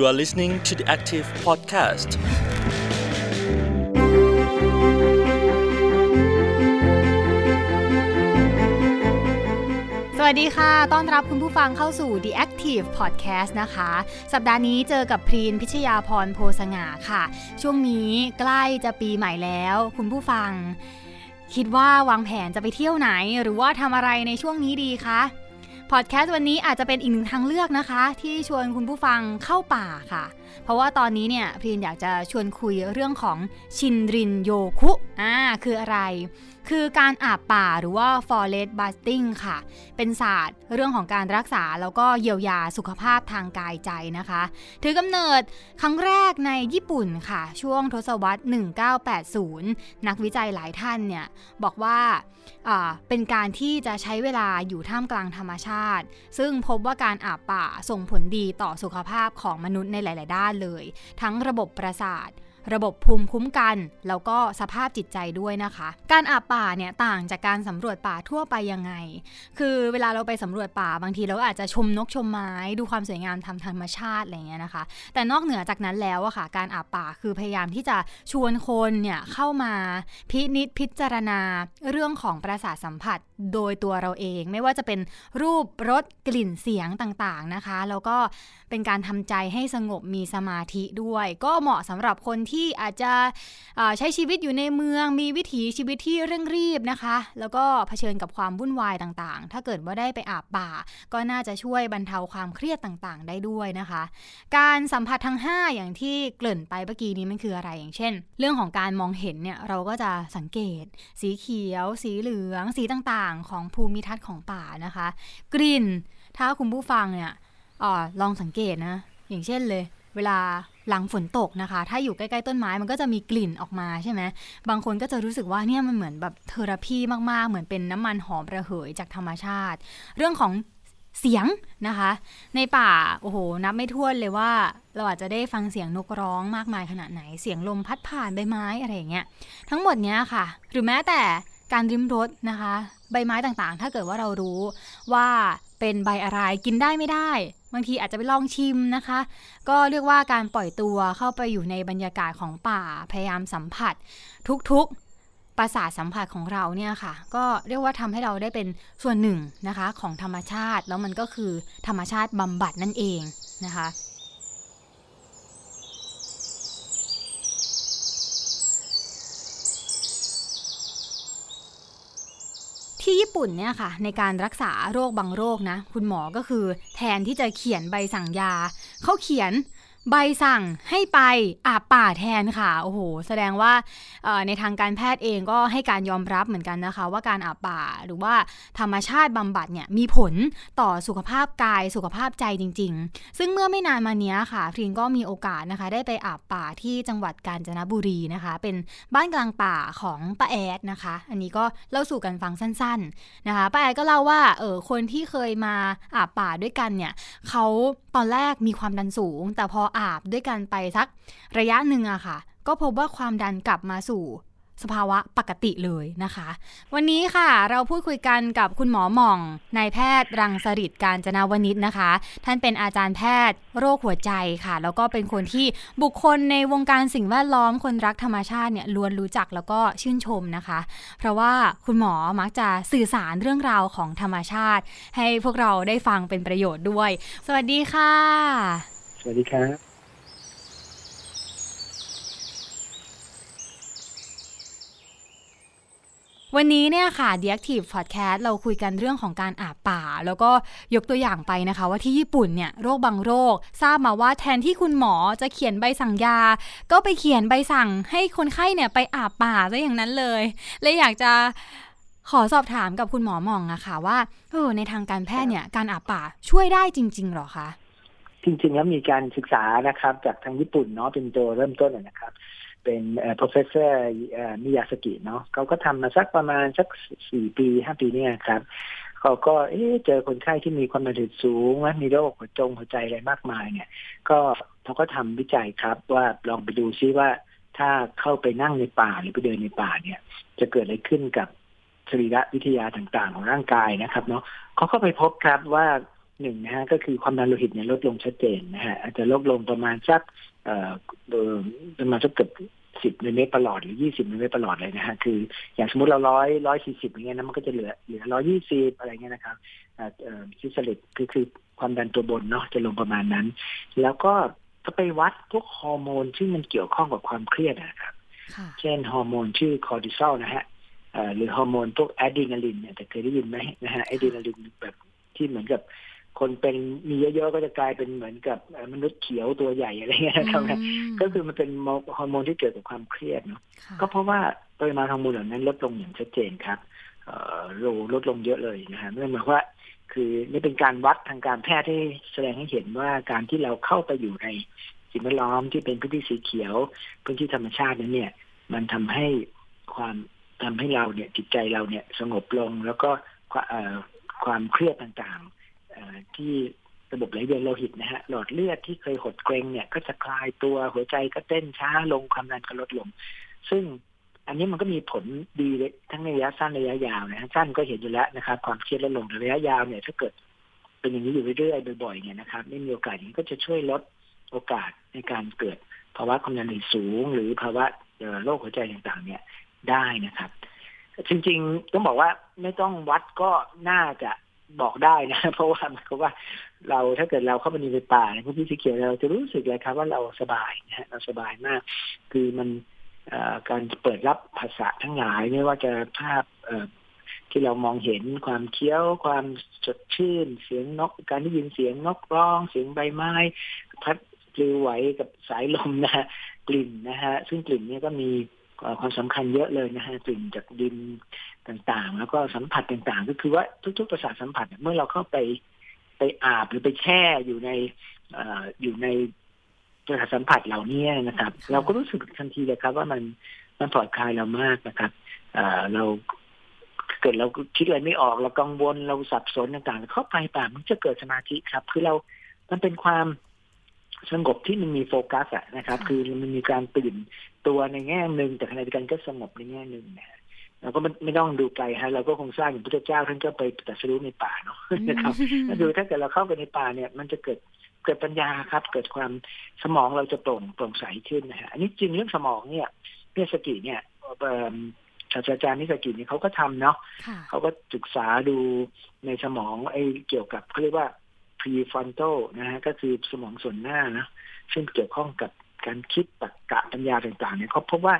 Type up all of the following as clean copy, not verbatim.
You are listening to The Active Podcast. สวัสดีค่ะต้อนรับคุณผู้ฟังเข้าสู่ The Active Podcast นะคะสัปดาห์นี้เจอกับพรีนพิชยาพรโพสง่าค่ะช่วงนี้ใกล้จะปีใหม่แล้วคุณผู้ฟังคิดว่าวางแผนจะไปเที่ยวไหนหรือว่าทำอะไรในช่วงนี้ดีคะพอดแคสต์วันนี้อาจจะเป็นอีกหนึ่งทางเลือกนะคะที่ชวนคุณผู้ฟังเข้าป่าค่ะเพราะว่าตอนนี้เนี่ยพรีนอยากจะชวนคุยเรื่องของชินรินโยคุคืออะไรคือการอาบป่าหรือว่า forest bathing ค่ะเป็นศาสตร์เรื่องของการรักษาแล้วก็เยียวยาสุขภาพทางกายใจนะคะถือกำเนิดครั้งแรกในญี่ปุ่นค่ะช่วงทศวรรษ1980นักวิจัยหลายท่านเนี่ยบอกว่าเป็นการที่จะใช้เวลาอยู่ท่ามกลางธรรมชาติซึ่งพบว่าการอาบป่าส่งผลดีต่อสุขภาพของมนุษย์ในหลายๆด้านเลยทั้งระบบประสาทระบบภูมิคุ้มกันแล้วก็สภาพจิตใจด้วยนะคะการอาบป่าเนี่ยต่างจากการสำรวจป่าทั่วไปยังไงคือเวลาเราไปสำรวจป่าบางทีเราอาจจะชมนกชมไม้ดูความสวยงามทางธรรมชาติอะไรเงี้ยนะคะแต่นอกเหนือจากนั้นแล้วอะค่ะการอาบป่าคือพยายามที่จะชวนคนเนี่ยเข้ามาพินิจพิจารณาเรื่องของประสาทสัมผัสโดยตัวเราเองไม่ว่าจะเป็นรูปรสกลิ่นเสียงต่างๆนะคะแล้วก็เป็นการทำใจให้สงบมีสมาธิด้วยก็เหมาะสำหรับคนที่อาจจะใช้ชีวิตอยู่ในเมืองมีวิถีชีวิตที่เร่งรีบนะคะแล้วก็เผชิญกับความวุ่นวายต่างๆถ้าเกิดว่าได้ไปอาบป่าก็น่าจะช่วยบรรเทาความเครียดต่างๆได้ด้วยนะคะการสัมผัสทั้ง5อย่างที่เกริ่นไปเมื่อกี้นี้มันคืออะไรอย่างเช่นเรื่องของการมองเห็นเนี่ยเราก็จะสังเกตสีเขียวสีเหลืองสีต่างๆของภูมิทัศน์ของป่านะคะกลิ่นถ้าคุณผู้ฟังเนี่ยลองสังเกตนะอย่างเช่นเลยเวลาหลังฝนตกนะคะถ้าอยู่ใกล้ๆต้นไม้มันก็จะมีกลิ่นออกมาใช่ไหมบางคนก็จะรู้สึกว่าเนี่ยมันเหมือนแบบเทอราพีมากๆเหมือนเป็นน้ำมันหอมระเหยจากธรรมชาติเรื่องของเสียงนะคะในป่าโอ้โหนับไม่ถ้วนเลยว่าเราอาจจะได้ฟังเสียงนกร้องมากมายขนาดไหนเสียงลมพัดผ่านใบไม้อะไรอย่างเงี้ยทั้งหมดเนี้ยค่ะหรือแม้แต่การริมรสนะคะใบไม้ต่างๆถ้าเกิดว่าเรารู้ว่าเป็นใบอะไรกินได้ไม่ได้บางทีอาจจะไปลองชิมนะคะก็เรียกว่าการปล่อยตัวเข้าไปอยู่ในบรรยากาศของป่าพยายามสัมผัสทุกๆประสาทสัมผัสของเราเนี่ยค่ะก็เรียกว่าทำให้เราได้เป็นส่วนหนึ่งนะคะของธรรมชาติแล้วมันก็คือธรรมชาติบำบัดนั่นเองนะคะที่ญี่ปุ่นเนี่ยค่ะในการรักษาโรคบางโรคนะคุณหมอก็คือแทนที่จะเขียนใบสั่งยาเขาเขียนใบสั่งให้ไปอาบป่าแทนค่ะโอ้โหแสดงว่าในทางการแพทย์เองก็ให้การยอมรับเหมือนกันนะคะว่าการอาบป่าหรือว่าธรรมชาติบำบัดเนี่ยมีผลต่อสุขภาพกายสุขภาพใจจริงๆซึ่งเมื่อไม่นานมานี้ค่ะพรีนก็มีโอกาสนะคะได้ไปอาบป่าที่จังหวัดกาญจนบุรีนะคะเป็นบ้านกลางป่าของป้าแอดนะคะอันนี้ก็เล่าสู่กันฟังสั้นๆนะคะป้าแอดก็เล่าว่าคนที่เคยมาอาบป่าด้วยกันเนี่ยเขาตอนแรกมีความดันสูงแต่พออาบด้วยกันไปสักระยะหนึ่งอะค่ะก็พบว่าความดันกลับมาสู่สภาวะปกติเลยนะคะวันนี้ค่ะเราพูดคุยกันกับคุณหมอหม่องนายแพทย์รังสฤทธิ์กาญจนวณิชนะคะท่านเป็นอาจารย์แพทย์โรคหัวใจค่ะแล้วก็เป็นคนที่บุคคลในวงการสิ่งแวดล้อมคนรักธรรมชาติเนี่ยล้วนรู้จักแล้วก็ชื่นชมนะคะเพราะว่าคุณหมอมักจะสื่อสารเรื่องราวของธรรมชาติให้พวกเราได้ฟังเป็นประโยชน์ด้วยสวัสดีค่ะสวัสดีครับวันนี้เนี่ยค่ะ The Active Podcast เราคุยกันเรื่องของการอาบป่าแล้วก็ยกตัวอย่างไปนะคะว่าที่ญี่ปุ่นเนี่ยโรคบางโรคทราบมาว่าแทนที่คุณหมอจะเขียนใบสั่งยาก็ไปเขียนใบสั่งให้คนไข้เนี่ยไปอาบป่าซะอย่างนั้นเลยและอยากจะขอสอบถามกับคุณหมอหม่องอะค่ะว่าในทางการแพทย์เนี่ยการอาบป่าช่วยได้จริงๆหรอคะจริงๆแล้วมีการศึกษานะครับจากทางญี่ปุ่นเนาะเป็นตัวเริ่มต้นนะครับเป็นprofessor มิยาซากิเนาะเขาก็ทำมาสักประมาณสัก4ปี5ปีเนี่ยครับเขาก็เจอคนไข้ที่มีความดันสูงมีโรคหัวใจอะไรมากมายเนี่ยก็เขาก็ทำวิจัยครับว่าลองไปดูซิว่าถ้าเข้าไปนั่งในป่าหรือไปเดินในป่าเนี่ยจะเกิดอะไรขึ้นกับสรีรวิทยาต่างๆของร่างกายนะครับเนาะเขาก็ไปพบครับว่า หนึ่งนะฮะก็คือความดันโลหิตเนี่ยลดลงชัดเจนนะฮะอาจจะลดลงประมาณสักเกือบ10 มิลลิเมตรประหลอดหรือ20 มิลลิเมตรประหลอดเลยนะฮะคืออย่างสมมติเรา100 140อย่างเงี้ยนะมันก็จะเหลือ120อะไรเงี้ยนะครับซิสเตลิกคือความดันตัวบนเนาะจะลงประมาณนั้นแล้วก็จะไปวัดพวกฮอร์โมนที่มันเกี่ยวข้องกับความเครียดนะครับเช่นฮอร์โมนชื่อคอร์ติซอลนะฮะหรือฮอร์โมนพวกอะดรีนาลินเนี่ยแต่เคยได้ยินไหมนะฮะอะดรีนาลินแบบที่เหมือนกับคนเป็นมีเยอะๆก็จะกลายเป็นเหมือนกับมนุษย์เขียวตัวใหญ่อะไรเงี้ยนะครับก็คือมันเป็นฮอร์โมนที่เกิดจากความเครียดเนาะก็เพราะว่าปริมาณฮอร์โมนเหล่านั้นลดลงอย่างชัดเจนครับลดลงเยอะเลยนะฮะนั่นหมายความว่าคือนี่เป็นการวัดทางการแพทย์ที่แสดงให้เห็นว่าการที่เราเข้าไปอยู่ในสิ่งแวดล้อมที่เป็นพื้นที่สีเขียวพื้นที่ธรรมชาตินั้นเนี่ยมันทำให้เราเนี่ยจิตใจเราเนี่ยสงบลงแล้วก็ความเครียดต่างๆที่ระบบไหลเวียนโลหิตนะฮะหลอดเลือดที่เคยหดเกร็งเนี่ยก็จะคลายตัวหัวใจก็เต้นช้าลงความดันก็ลดลงซึ่งอันนี้มันก็มีผลดีทั้งในระยะสั้นระยะยาวนะฮะสั้นก็เห็นอยู่แล้วนะครับความเครียดลดลงระยะยาวเนี่ยถ้าเกิดเป็นอย่างนี้อยู่เรื่อยๆบ่อยๆเนี่ยนะครับนี่มีโอกาสอย่างนี้ก็จะช่วยลดโอกาสในการเกิดภาวะความดันสูงหรือภาวะโรคหัวใจต่างๆเนี่ยได้นะครับจริงๆต้องบอกว่าไม่ต้องวัดก็น่าจะบอกได้นะเพราะว่ามันก็ว่าเราถ้าเกิดเราเข้าไปในป่าในพื้นที่สีเขียวเราจะรู้สึกเลยครับว่าเราสบายนะฮะเราสบายมากคือมันการเปิดรับภาษาทั้งหลายไม่ว่าจะภาพที่เรามองเห็นความเคี้ยวความสดชื่นเสียงนกการได้ยินเสียงนกร้องเสียงใบไม้พัดปลิวไหวกับสายลมนะฮะกลิ่นนะฮะซึ่งกลิ่นนี่ก็มีความสำคัญเยอะเลยนะฮะกลิ่นจากดินต่างๆแล้วก็สัมผัสต่างๆก็คือว่าทุกๆประสาทสัมผัสเมื่อเราเข้าไปอาบหรือไปแช่อยู่ในประสาทสัมผัสเหล่านี้นะครับเราก็รู้สึกทันทีเลยครับว่ามันผ่อนคลายเรามากนะครับเราเกิดเราคิดอะไรไม่ออกเรากังวลเราสับสนต่างๆเข้าไปป่ามันจะเกิดสมาธิครับคือเรามันเป็นความสงบที่มันมีโฟกัสนะครับคือมันมีการตื่นตัวในแง่นึงแต่ขณะเดียวกันก็สงบในแง่นึงนะฮะเราก็ไม่ต้องดูไกลฮะเราก็คงสร้างอย่างพระพุทธเจ้าท่านก็ไปตรัสรู้ในป่าเนาะนะครับแล้วดูถ้าเกิดเราเข้าไปในป่าเนี่ยมันจะเกิดปัญญาครับเกิดความสมองเราจะโปร่งใสขึ้นนะฮะอันนี้จริงเรื่องสมองเนี่ยนิสกิเนี่ยศาสตราจารย์นิสกิเนี่ยเขาก็ทำเนาะเขาก็ศึกษาดูในสมองไอ้เกี่ยวกับเขาเรียกว่า prefrontal นะฮะก็คือสมองส่วนหน้านะซึ่งเกี่ยวข้องกับการคิดตรรกะปัญญาต่างๆเนี่ยเขาพบว่า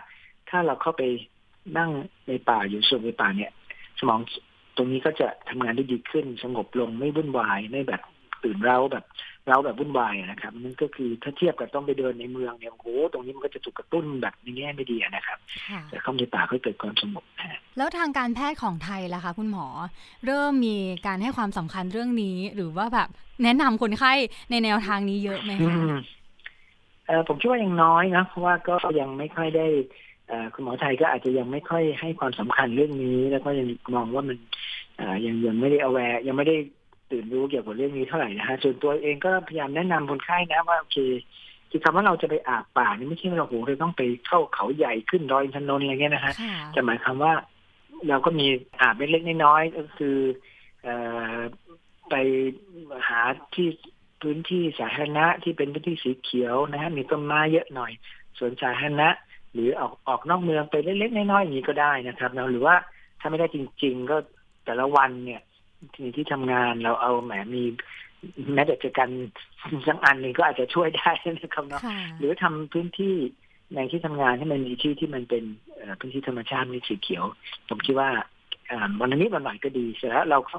ถ้าเราเข้าไปนั่งในป่าอยู่ส่วนในป่าเนี่ยสมองตรงนี้ก็จะทำงานได้ดีขึ้นสงบลงไม่วุ่นวายไม่แบบตื่นเราแบบวุ่นวายนะครับนั่นก็คือถ้าเทียบกับต้องไปเดินในเมืองเนี่ยโอ้โหตรงนี้มันก็จะถูกกระตุ้นแบบในแง่ไม่ดีนะครับแต่เข้าในป่าก็เกิดความสงบนะแล้วทางการแพทย์ของไทยล่ะคะคุณหมอเริ่มมีการให้ความสำคัญเรื่องนี้หรือว่าแบบแนะนำคนไข้ในแนวทางนี้เยอะไหมคะผมคิดว่ายังน้อยนะเพราะว่าก็ยังไม่ค่อยได้คุณหมอไทยก็อาจจะยังไม่ค่อยให้ความสำคัญเรื่องนี้แล้วก็ยังมองว่ามันยังไม่ได้ aware ยังไม่ได้ตื่นรู้เกี่ยวกับเรื่องนี้เท่าไหร่นะฮะส่วนตัวเองก็พยายามแนะนำคนไข้นะว่าโอเคคือคำว่าเราจะไปอาบป่านี่ไม่ใช่ว่าเราโหเราต้องไปเข้าเขาใหญ่ขึ้นดอยอินทนนท์อะไรเงี้ยนะฮะแต่หมายความว่าเราก็มีอาบเล็กๆน้อยๆก็คือไปหาที่พื้นที่สาธารณะที่เป็นพื้นที่สีเขียวนะฮะมีต้นไม้เยอะหน่อยสวนสาธารณะหรือออกนอกเมืองไปเล็กๆน้อยๆอย่างนี้ก็ได้นะครับหรือว่าถ้าไม่ได้จริงๆก็แต่ละวันเนี่ยที่ทำงานเราเอาแหมมีแม้แต่จะกันสักอันหนึ่งก็อาจจะช่วยได้นะครับเนาะหรือทำพื้นที่ในที่ทำงานให้มันมีที่ที่มันเป็นพื้นที่ธรรมชาติมีสีเขียวผมคิดว่าวันนี้วันหน่อยก็ดีเสร็จแล้วเราก็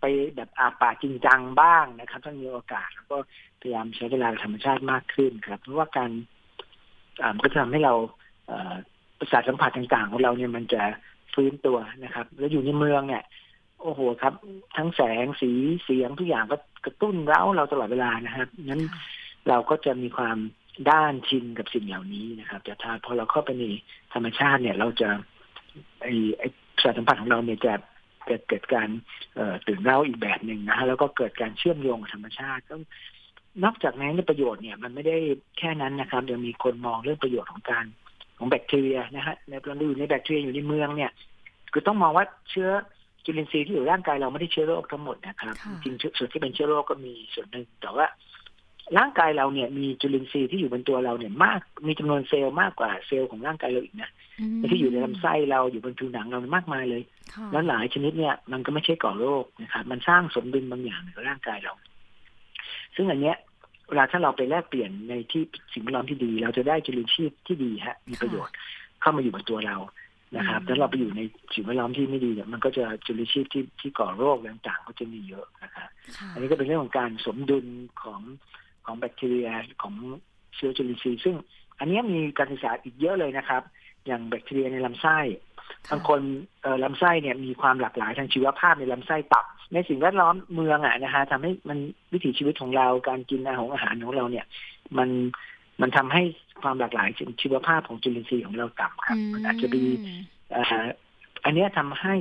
ไปแบบอาป่าจริงจังบ้างนะครับถ้ามีโอกาสแล้วก็พยายามใช้เวลาธรรมชาติมากขึ้นครับเพราะว่าการก็ทำให้เราประสาทสัมผัสต่างๆของเราเนี่ยมันจะฟื้นตัวนะครับแล้วอยู่ในเมืองเนี่ยโอ้โหครับทั้งแสงสีเสียงทุกอย่างก็กระตุ้นเราตลอดเวลานะครับงั้นเราก็จะมีความด้านชินกับสิ่งเหล่านี้นะครับแต่ถ้าพอเราเข้าไปในธรรมชาติเนี่ยเราจะไอประสาทสัมผัสของเราเนี่ยจะเกิดการตื่นรู้อีกแบบนึงนะฮะแล้วก็เกิดการเชื่อมโยงกับธรรมชาติก็นอกจากนั้นในประโยชน์เนี่ยมันไม่ได้แค่นั้นนะครับยังมีคนมองเรื่องประโยชน์ของการของแบคทีเรียนะฮะในแบคทีเรียอยู่ในเมืองเนี่ยคือต้องมองว่าเชื้อ จุลินทรีย์ที่อยู่ร่างกายเราไม่ได้เชื้อโรคทั้งหมดนะครับจริงส่วนที่เป็นเชื้อโรคก็มีส่วนนึงแต่ว่าร่างกายเราเนี่ยมีจุลินทรีย์ที่อยู่บนตัวเราเนี่ยมากมีจำนวนเซลล์มากกว่าเซลล์ของร่างกายเราอีกนะที่อยู่ในลำไส้เราอยู่บนผิวหนังเรามากมายเลยแล้วหลายชนิดเนี่ยมันก็ไม่ใช่ก่อโรคนะครับมันสร้างสมดุลบางอย่างในร่างกายเราซึ่งอันเนี้ยเวลาถ้าเราไปแลกเปลี่ยนในที่สิ่งแวดล้อมที่ดีเราจะได้จุลินทรีย์ที่ดีฮะมีประโยชน์เข้ามาอยู่บนตัวเรานะครับถ้าเราไปอยู่ในสิ่งแวดล้อมที่ไม่ดีเนี่ยมันก็จะจุลินทรีย์ที่ก่อโรคต่างๆก็จะมีเยอะนะครับอันนี้ก็เป็นเรื่องของการสมดุลของแบคทีเรียของเชื้อจุลินทรีย์ซึ่งอันนี้มีการศึกษาอีกเยอะเลยนะครับอย่างแบคทีเรียในลำไส้บางคนลำไส้เนี่ยมีความหลากหลายทางชีวภาพในลำไส้ตับในสิ่งแวดล้อมเมืองอ่ะนะฮะทำให้มันวิถีชีวิตของเราการกินอาหารของเราเนี่ยมันทำให้ความหลากหลายชีวภาพของจุลินทรีย์ของเราต่ำครับอาจจะมีอันนี้ทำให้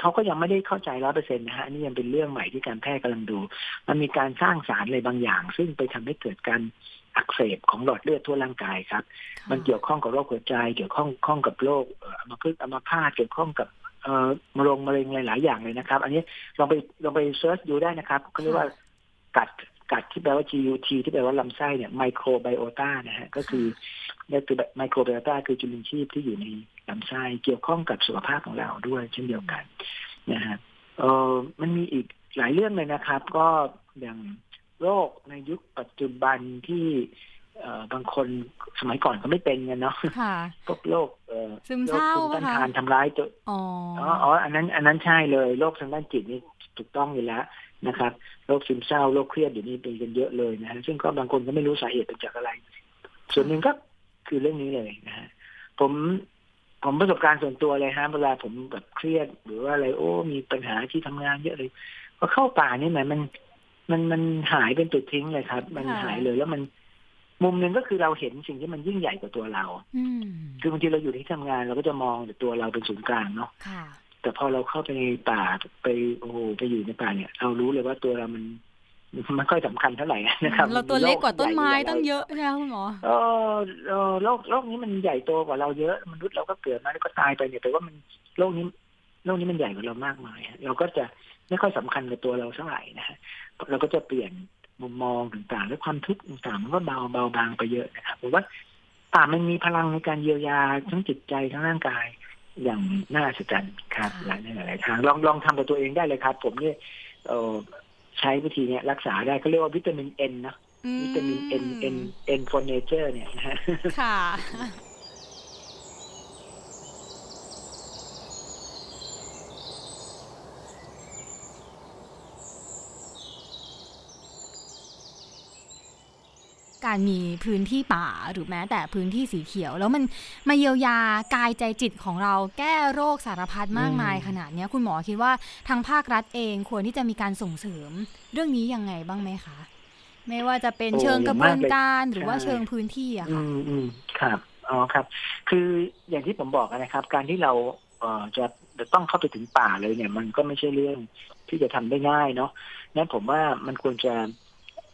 เขาก็ยังไม่ได้เข้าใจ 100% นะฮะอันนี้ยังเป็นเรื่องใหม่ที่การแพทย์กำลังดูมันมีการสร้างสารอะไรบางอย่างซึ่งไปทำให้เกิดการอักเสบของหลอดเลือดทั่วร่างกายครับมันเกี่ยวข้องกับโรคหัวใจเกี่ยวข้องกับโรคอัมพาตเกี่ยวข้องกับมะเร็งหลายๆอย่างเลยนะครับอันนี้ลองไปเซิร์ชดูได้นะครับเขาเรียกว่ากัดที่แปลว่า GUT ที่แปลว่าลำไส้เนี่ยไมโครไบโอตานะฮะก็คือเนี่ยคือไมโครไบโอตาคือจุลินทรีย์ที่อยู่ในลำไส้เกี่ยวข้องกับสุขภาพของเราด้วยเช่นเดียวกันนะฮะมันมีอีกหลายเรื่องเลยนะครับก็อย่างโรคในยุคปัจจุบันที่บางคนสมัยก่อนก็ไม่เป็นกันเนาะพวกโรคซึมเศร้าภูมิต้านทานทำร้ายตัวอ๋ออันนั้นใช่เลยโรคทางด้านจิตนี่ถูกต้องอยู่แล้วนะครับโรคซึมเศร้าโรคเครียดอยู่นี่เป็นกันเยอะเลยนะฮะซึ่งก็บางคนก็ไม่รู้สาเหตุจากอะไรส่วนหนึ่งก็คือเรื่องนี้เลยนะฮะผมประสบการณ์ส่วนตัวเลยฮะเวลาผมแบบเครียดหรือว่าอะไรโอ้มีปัญหาที่ทำงานเยอะเลยพอเข้าป่านี่มันหายเป็นตุดทิ้งเลยครับมันหายเลยแล้วมันมุมนึงก็คือเราเห็นสิ่งที่มันยิ่งใหญ่กว่าตัวเราคือบางทีเราอยู่ที่ทำงานเราก็จะมองแต่ตัวเราเป็นศูนย์กลางเนาะแต่พอเราเข้าไปในป่าไปโอ้โหไปอยู่ในป่าเนี่ยเรารู้เลยว่าตัวเรามันค่อยสำคัญเท่าไหร่นะครับเราตัวเล็กกว่าต้นไม้ตั้งเยอะใช่ไหมคุณหมอโลกนี้มันใหญ่โตกว่าเราเยอะมนุษย์เราก็เกิดมาแล้วก็ตายไปเนี่ยแต่ว่ามันโลกนี้มันใหญ่กว่าเรามากมายเราก็จะไม่ค่อยสำคัญกับตัวเราเท่าไหร่นะฮะเราก็จะเปลี่ยนมุมมองต่างๆและความทุกข์ต่างๆมันก็เบาบางไปเยอะนะครับผมว่าป่ามันมีพลังในการเยียวยาทั้งจิตใจทั้งร่างกายอย่างน่าสนใจครับหลายทางลองทำกับตัวเองได้เลยครับผมเนี่ยใช้วิธีเนี้ยรักษาได้เขาเรียกว่าวิตามิน N นะวิตามิน N for nature เนี่ยนะฮะค่ะการมีพื้นที่ป่าหรือแม้แต่พื้นที่สีเขียวแล้วมันมาเยียวยากายใจจิตของเราแก้โรคสารพัดมากมายขนาดนี้คุณหมอคิดว่าทางภาครัฐเองควรที่จะมีการส่งเสริมเรื่องนี้ยังไงบ้างไหมคะไม่ว่าจะเป็นเชิงกระบวนการหรือว่าเชิงพื้นที่อะค่ะครับอ๋อครับคืออย่างที่ผมบอกนะครับการที่เราจะต้องเข้าไปถึงป่าเลยเนี่ยมันก็ไม่ใช่เรื่องที่จะทำได้ง่ายเนาะนั่นผมว่ามัน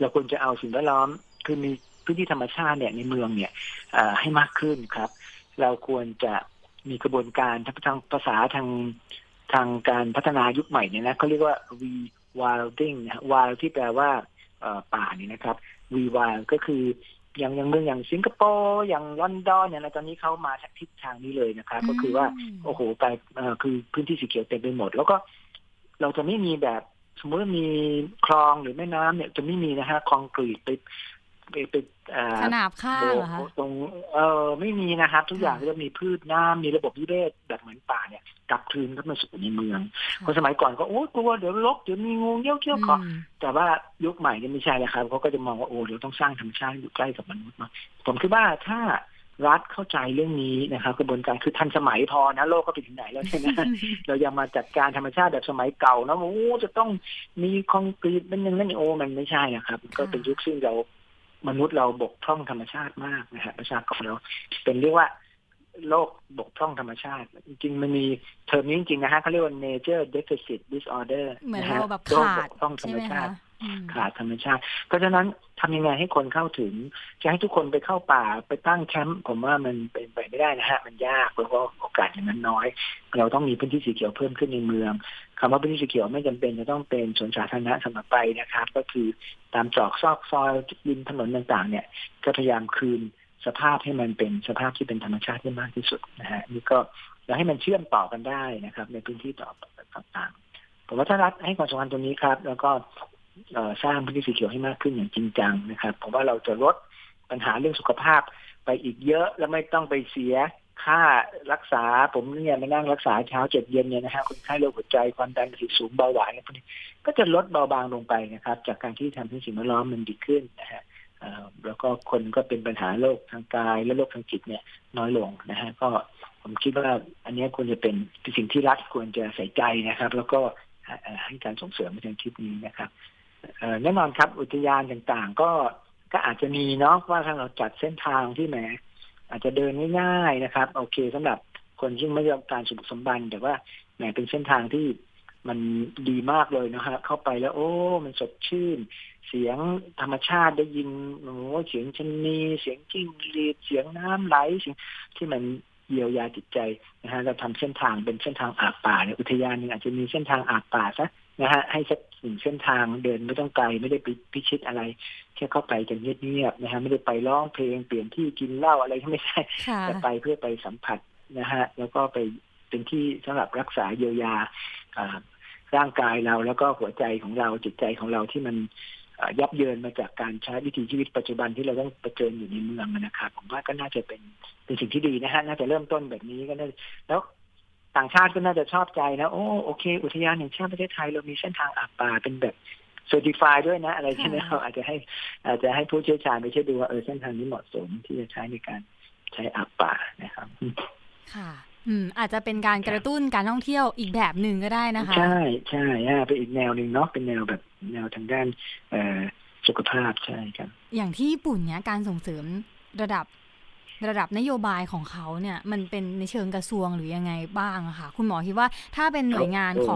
เราควรจะเอาสิ่งแวดล้อมคือมีพื้นที่ธรรมชาติเนี่ยในเมืองเนี่ยให้มากขึ้นครับเราควรจะมีกระบวนการทางภาษาทางการพัฒนายุคใหม่เนี่ยนะเขาเรียกว่า Rewilding นะ Wild ที่แปลว่าป่านี่นะครับ Rewild ก็คืออย่างเมืองอย่างสิงคโปร์อย่างลอนดอนเนี่ยตอนนี้เขามาทิศทางนี้เลยนะครับก็คือว่าโอ้โหไปคือพื้นที่สีเขียวเต็มไปหมดแล้วก็เราจะไม่มีแบบสมมติมีคลองหรือแม่น้ำเนี่ยจะไม่มีนะฮะคอนกรีตไปขนาบข้างเหรอคะตรงไม่มีนะครับทุกอย่างจะมีพืชน้ำมีระบบนิเวศแบบเหมือนป่าเนี่ยกลับคืนเข้ามาสู่ในเมืองคนสมัยก่อนก็โอ้กลัวเดี๋ยวรกเดี๋ยวมีงูเขี้ยวๆขอแต่ว่ายุคใหม่เนี่ยไม่ใช่แล้วครับเขาก็จะมองว่าโอ้เดี๋ยวต้องสร้างธรรมชาติอยู่ใกล้กับมนุษย์มาผมคิดว่าถ้ารัฐเข้าใจเรื่องนี้นะครับกระบวนการคือทันสมัยพอนะโลกก็ไปถึงไหนแล้วใช่ไหม เรายังมาจัดการธรรมชาติแบบสมัยเก่านะโอ้จะต้องมีคอนกรีตเป็นอย่างนั้นโอ้มันไม่ใช่นะครับก็เป็นยุคซึ่งเรามนุษย์เราบกพร่องธรรมชาติมากนะฮะประชากรเราเป็นเรียกว่าโรคบกพร่องธรรมชาติจริงๆมันมีเทอมนี้จริงๆนะฮะเขาเรียกว่า Nature deficit disorder เหมือนเราแบบขาดโรคบกพร่องธรรมชาติ ขาดธรรมชาติเพราะฉะนั้นทำยังไงให้คนเข้าถึงจะให้ทุกคนไปเข้าป่าไปตั้งแคมป์ผมว่ามันเป็นไปไม่ได้นะฮะมันยากแล้วก็โอกาสอย่างนั้นน้อยเราต้องมีพื้นที่สีเขียวเพิ่มขึ้นในเมืองคำว่าพื้นที่สีเขียวไม่จำเป็นจะต้องเป็นสวนสาธารณะเสมอไปนะครับก็คือตามตรอกซอกซอยริมถนนต่างๆเนี่ยก็พยายามคืนสภาพให้มันเป็นสภาพที่เป็นธรรมชาติที่มากที่สุดนะฮะนี่ก็แล้วให้มันเชื่อมต่อกันได้นะครับในพื้นที่ต่างๆผมว่าถ้ารัฐให้ความสำคัญตรงนี้ครับแล้วก็สร้างพื้นที่สีเขียวให้มากขึ้นอย่างจริงจังนะครับผมว่าเราจะลดปัญหาเรื่องสุขภาพไปอีกเยอะและไม่ต้องไปเสียค่ารักษาผมเนี่ยมานั่งรักษาเช้าเจ็ดเย็นเนี่ยนะฮะคนไข้โรคหัวใจความดันสูงเบาหวานอะไรพวกนี้ก็จะลดเบาบางลงไปนะครับจากการที่ทำให้สิ่งแวดล้อมมันดีขึ้นนะฮะแล้วก็คนก็เป็นปัญหาโรคทางกายและโรคทางจิตเนี่ยน้อยลงนะฮะก็ผมคิดว่าอันนี้ควรจะเป็นสิ่งที่รัฐควรจะใส่ใจนะครับแล้วก็ให้การส่งเสริมในทางทิศนี้นะครับแน่นอนครับอุทยานต่างๆก็อาจจะมีเนาะว่าถ้าเราจัดเส้นทางที่แหมอาจจะเดินง่ายๆนะครับโอเคสำหรับคนที่ไม่ยอมการสุขสมบันแต่ว่าแหมเป็นเส้นทางที่มันดีมากเลยนะฮะเข้าไปแล้วโอ้มันสดชื่นเสียงธรรมชาติได้ยินโอ้เสียงชนีเสียงจิ้งหรีดเสียงน้ำไหลเสียงที่มันเยียวยาจิตใจนะฮะเราทำเส้นทางเป็นเส้นทางอาบป่าในอุทยานนึงอาจจะมีเส้นทางอาบป่าซะนะฮะให้สักหนึ่งเส้นทางเดินไม่ต้องไกลไม่ได้พิชิตอะไรแค่เข้าไปกันเงียบๆนะฮะไม่ได้ไปร้องเพลงเปลี่ยนที่กินเหล้าอะไรก็ไม่ใช่แต่ไปเพื่อไปสัมผัสนะฮะแล้วก็ไปเป็นที่สำหรับรักษาเยียวยาร่างกายเราแล้วก็หัวใจของเราจิตใจของเราที่มันยับเยินมาจากการใช้วิถีชีวิตปัจจุบันที่เราต้องเผชิญอยู่ในเมืองนะครับผมว่าก็น่าจะเป็นสิ่งที่ดีนะฮะน่าจะเริ่มต้นแบบนี้ก็ได้แล้วต่างชาติก็น่าจะชอบใจนะโอ้โอเคอุทยานแห่งชาติประเทศไทยเรามีเส้นทางอาบป่าเป็นแบบเซอร์ติฟายด้วยนะอะไรเช่นนี้เราอาจจะให้ผู้เชี่ยวชาญไปช่วยดูว่าเส้นทางนี้เหมาะสมที่จะใช้ในการใช้อาบป่านะครับค่ะอาจจะเป็นการกระตุ้นการท่องเที่ยวอีกแบบหนึ่งก็ได้นะคะใช่ใช่เป็นอีกแนวหนึ่งเนาะเป็นแนวแบบแนวทางด้านสุขภาพใช่ครับอย่างที่ญี่ปุ่นเนี่ยการส่งเสริมระดับนโยบายของเขาเนี่ยมันเป็นในเชิงกระทรวงหรือยังไงบ้างอะค่ะคุณหมอคิดว่าถ้าเป็นหน่วยงานข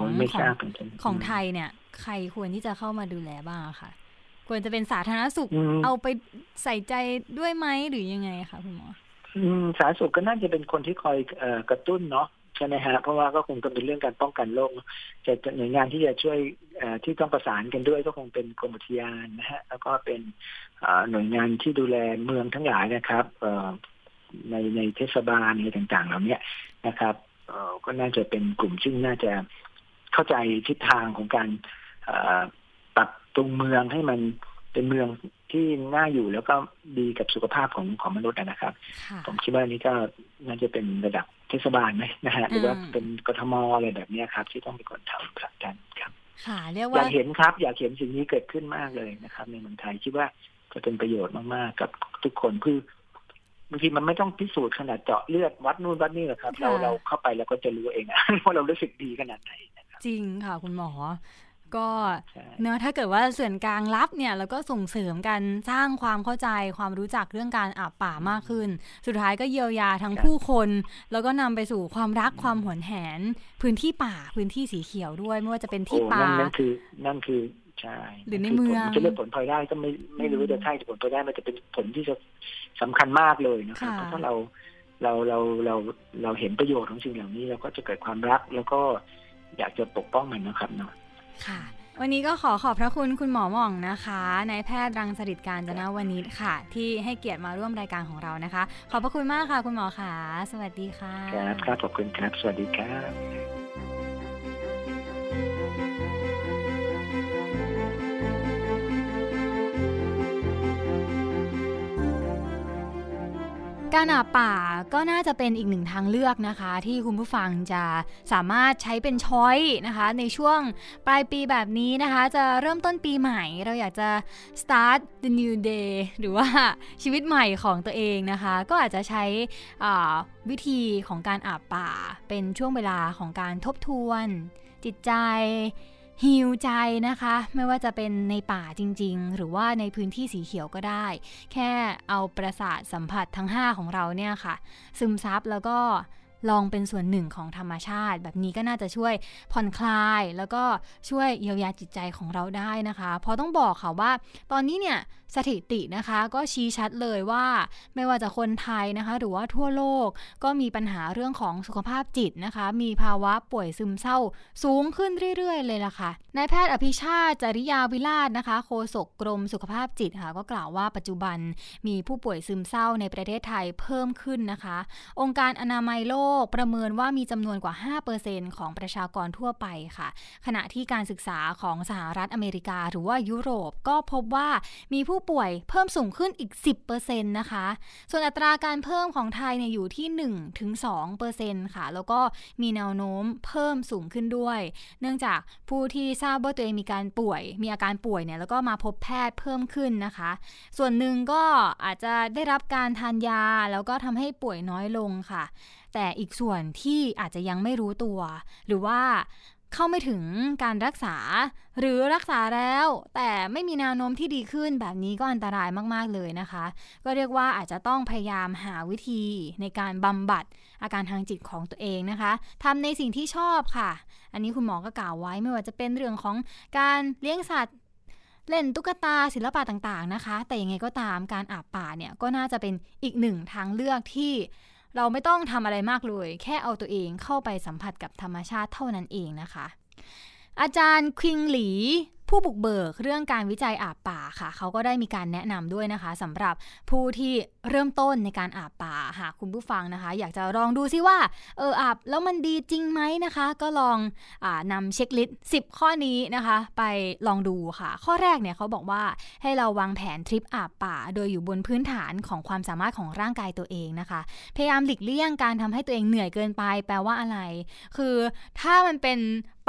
องไทยเนี่ยใครควรที่จะเข้ามาดูแลบ้างค่ะควรจะเป็นสาธารณสุขเอาไปใส่ใจด้วยไหมหรือยังไงคะคุณหมอสาธารณสุขก็น่าจะเป็นคนที่คอยกระตุ้นเนาะใช่ไหมฮะเพราะว่าก็คงจะเป็นเรื่องการป้องกันโรคแต่หน่วยงานที่จะช่วยที่ต้องประสานกันด้วยก็คงเป็นกรมอุทยานนะฮะแล้วก็เป็นหน่วยงานที่ดูแลเมืองทั้งหลายนะครับในเทศบาลอะไรต่างๆเหล่านี้นะครับก็น่าจะเป็นกลุ่มซึ่งน่าจะเข้าใจทิศทางของการปรับปรุงเมืองให้มันเป็นเมืองที่น่าอยู่แล้วก็ดีกับสุขภาพของมนุษย์นะครับผมคิดว่านี่ก็น่าจะเป็นระดับเทศบาลไหมนะฮะหรือว่าเป็นกทม.อะไรแบบนี้ครับที่ต้องเป็นคนทำผลักดันครับอยากเห็นสิ่งนี้เกิดขึ้นมากเลยนะครับในเมืองไทยคิดว่าจะเป็นประโยชน์มากๆกับทุกคนคือบางทีมันไม่ต้องพิสูจน์ขนาดเจาะเลือดวัดนู่นวัดนี่หรอกครับเราเข้าไปแล้วก็จะรู้เองว่าเรารู้สึกดีขนาดไหนนะครับจริงค่ะคุณหมอก็เนอะถ้าเกิดว่าส่วนกลางรับเนี่ยแล้วก็ส่งเสริมกันสร้างความเข้าใจความรู้จักเรื่องการอาบป่ามากขึ้นสุดท้ายก็เยียวยาทั้งผู้คนแล้วก็นำไปสู่ความรักความหวนแหนพื้นที่ป่าพื้นที่สีเขียวด้วยไม่ว่าจะเป็นที่ป่านั่นคือใช่หรือในเมืองจะเรียกผลพลอยได้ก็ไม่รู้จะใช่ผลพลอยได้มันจะเป็นผลที่สำคัญมากเลยนะครับเพราะถ้าเราเห็นประโยชน์ของสิ่งเหล่านี้เราก็จะเกิดความรักแล้วก็อยากจะปกป้องมันนะครับเนาะค่ะวันนี้ก็ขอบพระคุณคุณหมอหม่องนะคะนายแพทย์รังสฤทธิ์กาญจนวณิชค่ะที่ให้เกียรติมาร่วมรายการของเรานะคะขอบพระคุณมากค่ะคุณหมอค่ะสวัสดีค่ะครับขอบคุณครับสวัสดีครับการอาบป่าก็น่าจะเป็นอีกหนึ่งทางเลือกนะคะที่คุณผู้ฟังจะสามารถใช้เป็นช้อยนะคะในช่วงปลายปีแบบนี้นะคะจะเริ่มต้นปีใหม่เราอยากจะ start the new day หรือว่าชีวิตใหม่ของตัวเองนะคะก็อาจจะใช้วิธีของการอาบป่าเป็นช่วงเวลาของการทบทวนจิตใจหิวใจนะคะไม่ว่าจะเป็นในป่าจริงๆหรือว่าในพื้นที่สีเขียวก็ได้แค่เอาประสาทสัมผัสทั้ง5ของเราเนี่ยค่ะซึมซับแล้วก็ ลองเป็นส่วนหนึ่งของธรรมชาติแบบนี้ก็น่าจะช่วยผ่อนคลายแล้วก็ช่วยเยียวยาจิตใจของเราได้นะคะเพราะต้องบอกค่ะว่าตอนนี้เนี่ยสถิตินะคะก็ชี้ชัดเลยว่าไม่ว่าจะคนไทยนะคะหรือว่าทั่วโลกก็มีปัญหาเรื่องของสุขภาพจิตนะคะมีภาวะป่วยซึมเศร้าสูงขึ้นเรื่อยๆเลยล่ะค่ะนายแพทย์อภิชาติจริยาวิลาศนะคะโฆษกกรมสุขภาพจิตค่ะก็กล่าวว่าปัจจุบันมีผู้ป่วยซึมเศร้าในประเทศไทยเพิ่มขึ้นนะคะองค์การอนามัยโลกประเมินว่ามีจำนวนกว่า 5% ของประชากรทั่วไปค่ะขณะที่การศึกษาของสหรัฐอเมริกาหรือว่ายุโรปก็พบว่ามีผู้ป่วยเพิ่มสูงขึ้นอีก 10% นะคะส่วนอัตราการเพิ่มของไทยเนี่ยอยู่ที่ 1-2% ค่ะแล้วก็มีแนวโน้มเพิ่มสูงขึ้นด้วยเนื่องจากผู้ที่ทราบว่าตัวเองมีอาการป่วยเนี่ยแล้วก็มาพบแพทย์เพิ่มขึ้นนะคะส่วนหนึ่งก็อาจจะได้รับการทานยาแล้วก็ทำให้ป่วยน้อยลงค่ะแต่อีกส่วนที่อาจจะยังไม่รู้ตัวหรือว่าเข้าไม่ถึงการรักษาหรือรักษาแล้วแต่ไม่มีแนวโน้มที่ดีขึ้นแบบนี้ก็อันตรายมากๆเลยนะคะก็เรียกว่าอาจจะต้องพยายามหาวิธีในการบำบัดอาการทางจิตของตัวเองนะคะทำในสิ่งที่ชอบค่ะอันนี้คุณหมอก็กล่าวไว้ไม่ว่าจะเป็นเรื่องของการเลี้ยงสัตว์เล่นตุ๊กตาศิลปะต่างๆนะคะแต่ยังไงก็ตามการอาบป่าเนี่ยก็น่าจะเป็นอีกหนึ่งทางเลือกที่เราไม่ต้องทำอะไรมากเลยแค่เอาตัวเองเข้าไปสัมผัสกับธรรมชาติเท่านั้นเองนะคะอาจารย์ควิงหลีผู้บุกเบิกเรื่องการวิจัยอาบป่าค่ะเขาก็ได้มีการแนะนำด้วยนะคะสำหรับผู้ที่เริ่มต้นในการอาบป่าหากคุณผู้ฟังนะคะอยากจะลองดูซิว่าอาบแล้วมันดีจริงไหมนะคะก็ลองนำเช็คลิสต์10ข้อนี้นะคะไปลองดูค่ะข้อแรกเนี่ยเขาบอกว่าให้เราวางแผนทริปอาบป่าโดยอยู่บนพื้นฐานของความสามารถของร่างกายตัวเองนะคะพยายามหลีกเลี่ยงการทำให้ตัวเองเหนื่อยเกินไปแปลว่าอะไรคือถ้ามันเป็น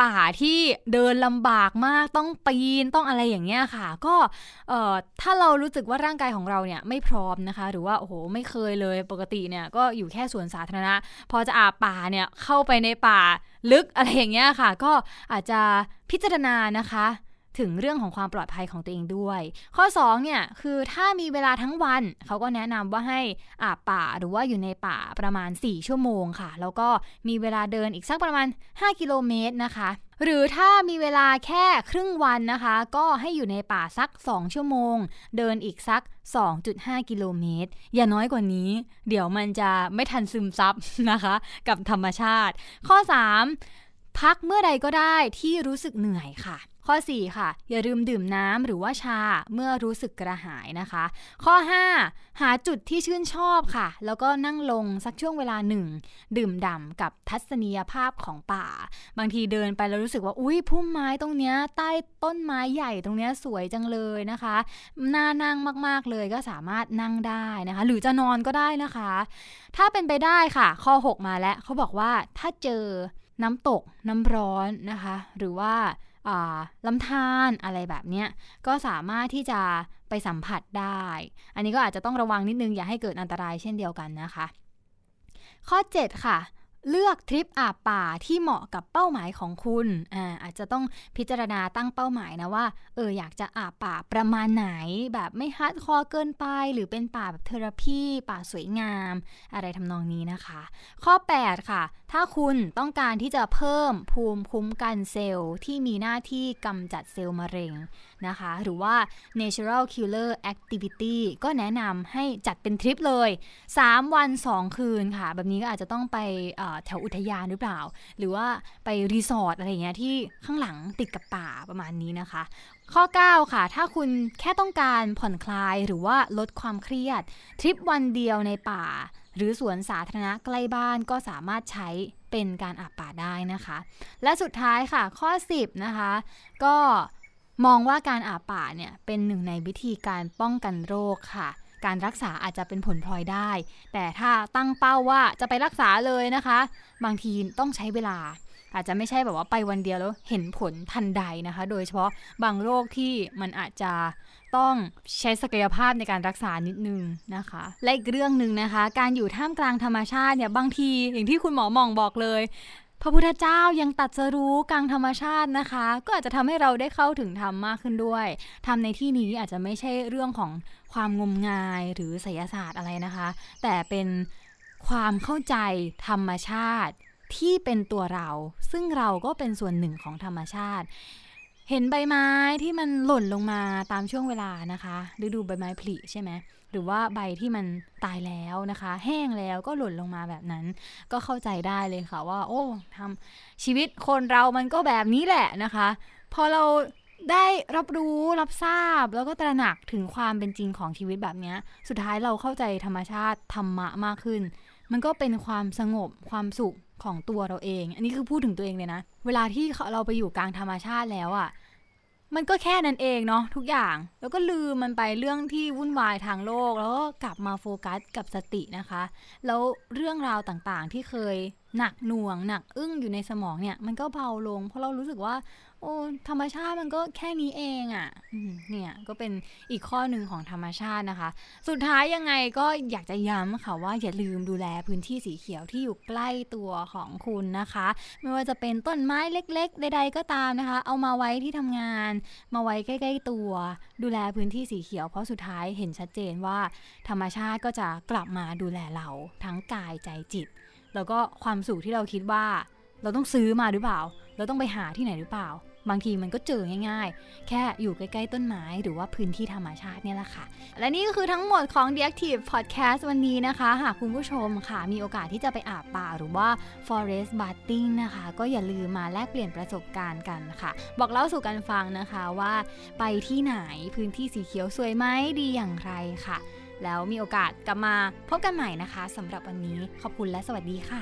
ป่าที่เดินลำบากมากต้องปีนต้องอะไรอย่างเงี้ยค่ะก็ถ้าเรารู้สึกว่าร่างกายของเราเนี่ยไม่พร้อมนะคะหรือว่าโอ้โหไม่เคยเลยปกติเนี่ยก็อยู่แค่สวนสาธารณะพอจะอาบป่าเนี่ยเข้าไปในป่าลึกอะไรอย่างเงี้ยค่ะก็อาจจะพิจารณานะคะถึงเรื่องของความปลอดภัยของตัวเองด้วยข้อ2เนี่ยคือถ้ามีเวลาทั้งวันเขาก็แนะนำว่าให้อาบป่าหรือว่าอยู่ในป่าประมาณ4ชั่วโมงค่ะแล้วก็มีเวลาเดินอีกสักประมาณ5กิโลเมตรนะคะหรือถ้ามีเวลาแค่ครึ่งวันนะคะก็ให้อยู่ในป่าสัก2ชั่วโมงเดินอีกสัก 2.5 กิโลเมตรอย่าน้อยกว่านี้เดี๋ยวมันจะไม่ทันซึมซับนะคะกับธรรมชาติข้อ3พักเมื่อใดก็ได้ที่รู้สึกเหนื่อยค่ะข้อ4ค่ะอย่าลืมดื่มน้ำหรือว่าชาเมื่อรู้สึกกระหายนะคะข้อ5หาจุดที่ชื่นชอบค่ะแล้วก็นั่งลงสักช่วงเวลาหนึ่งดื่มด่ำกับทัศนียภาพของป่าบางทีเดินไปแล้วรู้สึกว่าอุ้ยพุ่มไม้ตรงเนี้ยใต้ต้นไม้ใหญ่ตรงเนี้ยสวยจังเลยนะคะน่านั่งมากๆเลยก็สามารถนั่งได้นะคะหรือจะนอนก็ได้นะคะถ้าเป็นไปได้ค่ะข้อ6มาแล้วเขาบอกว่าถ้าเจอน้ำตกน้ำร้อนนะคะหรือว่าลำธารอะไรแบบเนี้ยก็สามารถที่จะไปสัมผัสได้อันนี้ก็อาจจะต้องระวังนิดนึงอย่าให้เกิดอันตรายเช่นเดียวกันนะคะข้อ7ค่ะเลือกทริปอาบป่าที่เหมาะกับเป้าหมายของคุณอาจจะต้องพิจารณาตั้งเป้าหมายนะว่าอยากจะอาบป่าประมาณไหนแบบไม่ฮาร์ดคอร์เกินไปหรือเป็นป่าแบบเทอราพีป่าสวยงามอะไรทำนองนี้นะคะข้อ8ค่ะถ้าคุณต้องการที่จะเพิ่มภูมิคุ้มกันเซลล์ที่มีหน้าที่กำจัดเซลล์มะเร็งนะคะหรือว่า Natural Killer Activity ก็แนะนำให้จัดเป็นทริปเลย3วัน2คืนค่ะแบบนี้ก็อาจจะต้องไปแถวอุทยานหรือเปล่าหรือว่าไปรีสอร์ทอะไรอย่างเงี้ยที่ข้างหลังติดกับป่าประมาณนี้นะคะข้อ9ค่ะถ้าคุณแค่ต้องการผ่อนคลายหรือว่าลดความเครียดทริปวันเดียวในป่าหรือสวนสาธารณะใกล้บ้านก็สามารถใช้เป็นการอาบป่าได้นะคะและสุดท้ายค่ะข้อ10นะคะก็มองว่าการอาบป่าเนี่ยเป็นหนึ่งในวิธีการป้องกันโรคค่ะการรักษาอาจจะเป็นผลพลอยได้แต่ถ้าตั้งเป้าว่าจะไปรักษาเลยนะคะบางทีต้องใช้เวลาอาจจะไม่ใช่แบบว่าไปวันเดียวแล้วเห็นผลทันใดนะคะโดยเฉพาะบางโรคที่มันอาจจะต้องใช้ศักยภาพในการรักษานิดนึงนะคะและอีกเรื่องนึงนะคะการอยู่ท่ามกลางธรรมชาติเนี่ยบางทีอย่างที่คุณหมอมองบอกเลยพระพุทธเจ้ายังตรัสรู้กลางธรรมชาตินะคะก็อาจจะทำให้เราได้เข้าถึงธรรมมากขึ้นด้วยธรรมในที่นี้อาจจะไม่ใช่เรื่องของความงมงายหรือไสยศาสตร์อะไรนะคะแต่เป็น ความเข้าใจธรรมชาติที่เป็นตัวเราซึ่งเราก็เป็นส่วนหนึ่งของธรรมชาติเห็นใบไม้ที่มันหล่นลงมาตามช่วงเวลานะคะฤดูใบไม้ผลิใช่ไหมหรือว่าใบที่มันตายแล้วนะคะแห้งแล้วก็หล่นลงมาแบบนั้นก็เข้าใจได้เลยค่ะว่าโอ้ทำชีวิตคนเรามันก็แบบนี้แหละนะคะพอเราได้รับรู้รับทราบแล้วก็ตระหนักถึงความเป็นจริงของชีวิตแบบนี้สุดท้ายเราเข้าใจธรรมชาติธรรมะมากขึ้นมันก็เป็นความสงบความสุขของตัวเราเองอันนี้คือพูดถึงตัวเองเลยนะเวลาที่เราไปอยู่กลางธรรมชาติแล้วอ่ะมันก็แค่นั้นเองเนาะทุกอย่างแล้วก็ลืมมันไปเรื่องที่วุ่นวายทางโลกแล้วก็กลับมาโฟกัสกับสตินะคะแล้วเรื่องราวต่างๆที่เคยหนักหน่วงหนักอึ้งอยู่ในสมองเนี่ยมันก็เบาลงเพราะเรารู้สึกว่าโอ้ธรรมชาติมันก็แค่นี้เองอ่ะเนี่ยก็เป็นอีกข้อหนึ่งของธรรมชาตินะคะสุดท้ายยังไงก็อยากจะย้ำค่ะว่าอย่าลืมดูแลพื้นที่สีเขียวที่อยู่ใกล้ตัวของคุณนะคะไม่ว่าจะเป็นต้นไม้เล็กๆใดๆก็ตามนะคะเอามาไว้ที่ทำงานมาไว้ใกล้ๆตัวดูแลพื้นที่สีเขียวเพราะสุดท้ายเห็นชัดเจนว่าธรรมชาติก็จะกลับมาดูแลเราทั้งกายใจจิตแล้วก็ความสุขที่เราคิดว่าเราต้องซื้อมาหรือเปล่าเราต้องไปหาที่ไหนหรือเปล่าบางทีมันก็เจอง่ายๆแค่อยู่ใกล้ๆต้นไม้หรือว่าพื้นที่ธรรมชาติเนี่ยแหละค่ะและนี่ก็คือทั้งหมดของ The Active Podcast วันนี้นะคะหากคุณผู้ชมค่ะมีโอกาสที่จะไปอาบป่าหรือว่า Forest Bathing นะคะก็อย่าลืมมาแลกเปลี่ยนประสบการณ์กันค่ะบอกเล่าสู่กันฟังนะคะว่าไปที่ไหนพื้นที่สีเขียวสวยไหมดีอย่างไรค่ะแล้วมีโอกาสกลับมาพบกันใหม่นะคะสำหรับวันนี้ขอบคุณและสวัสดีค่ะ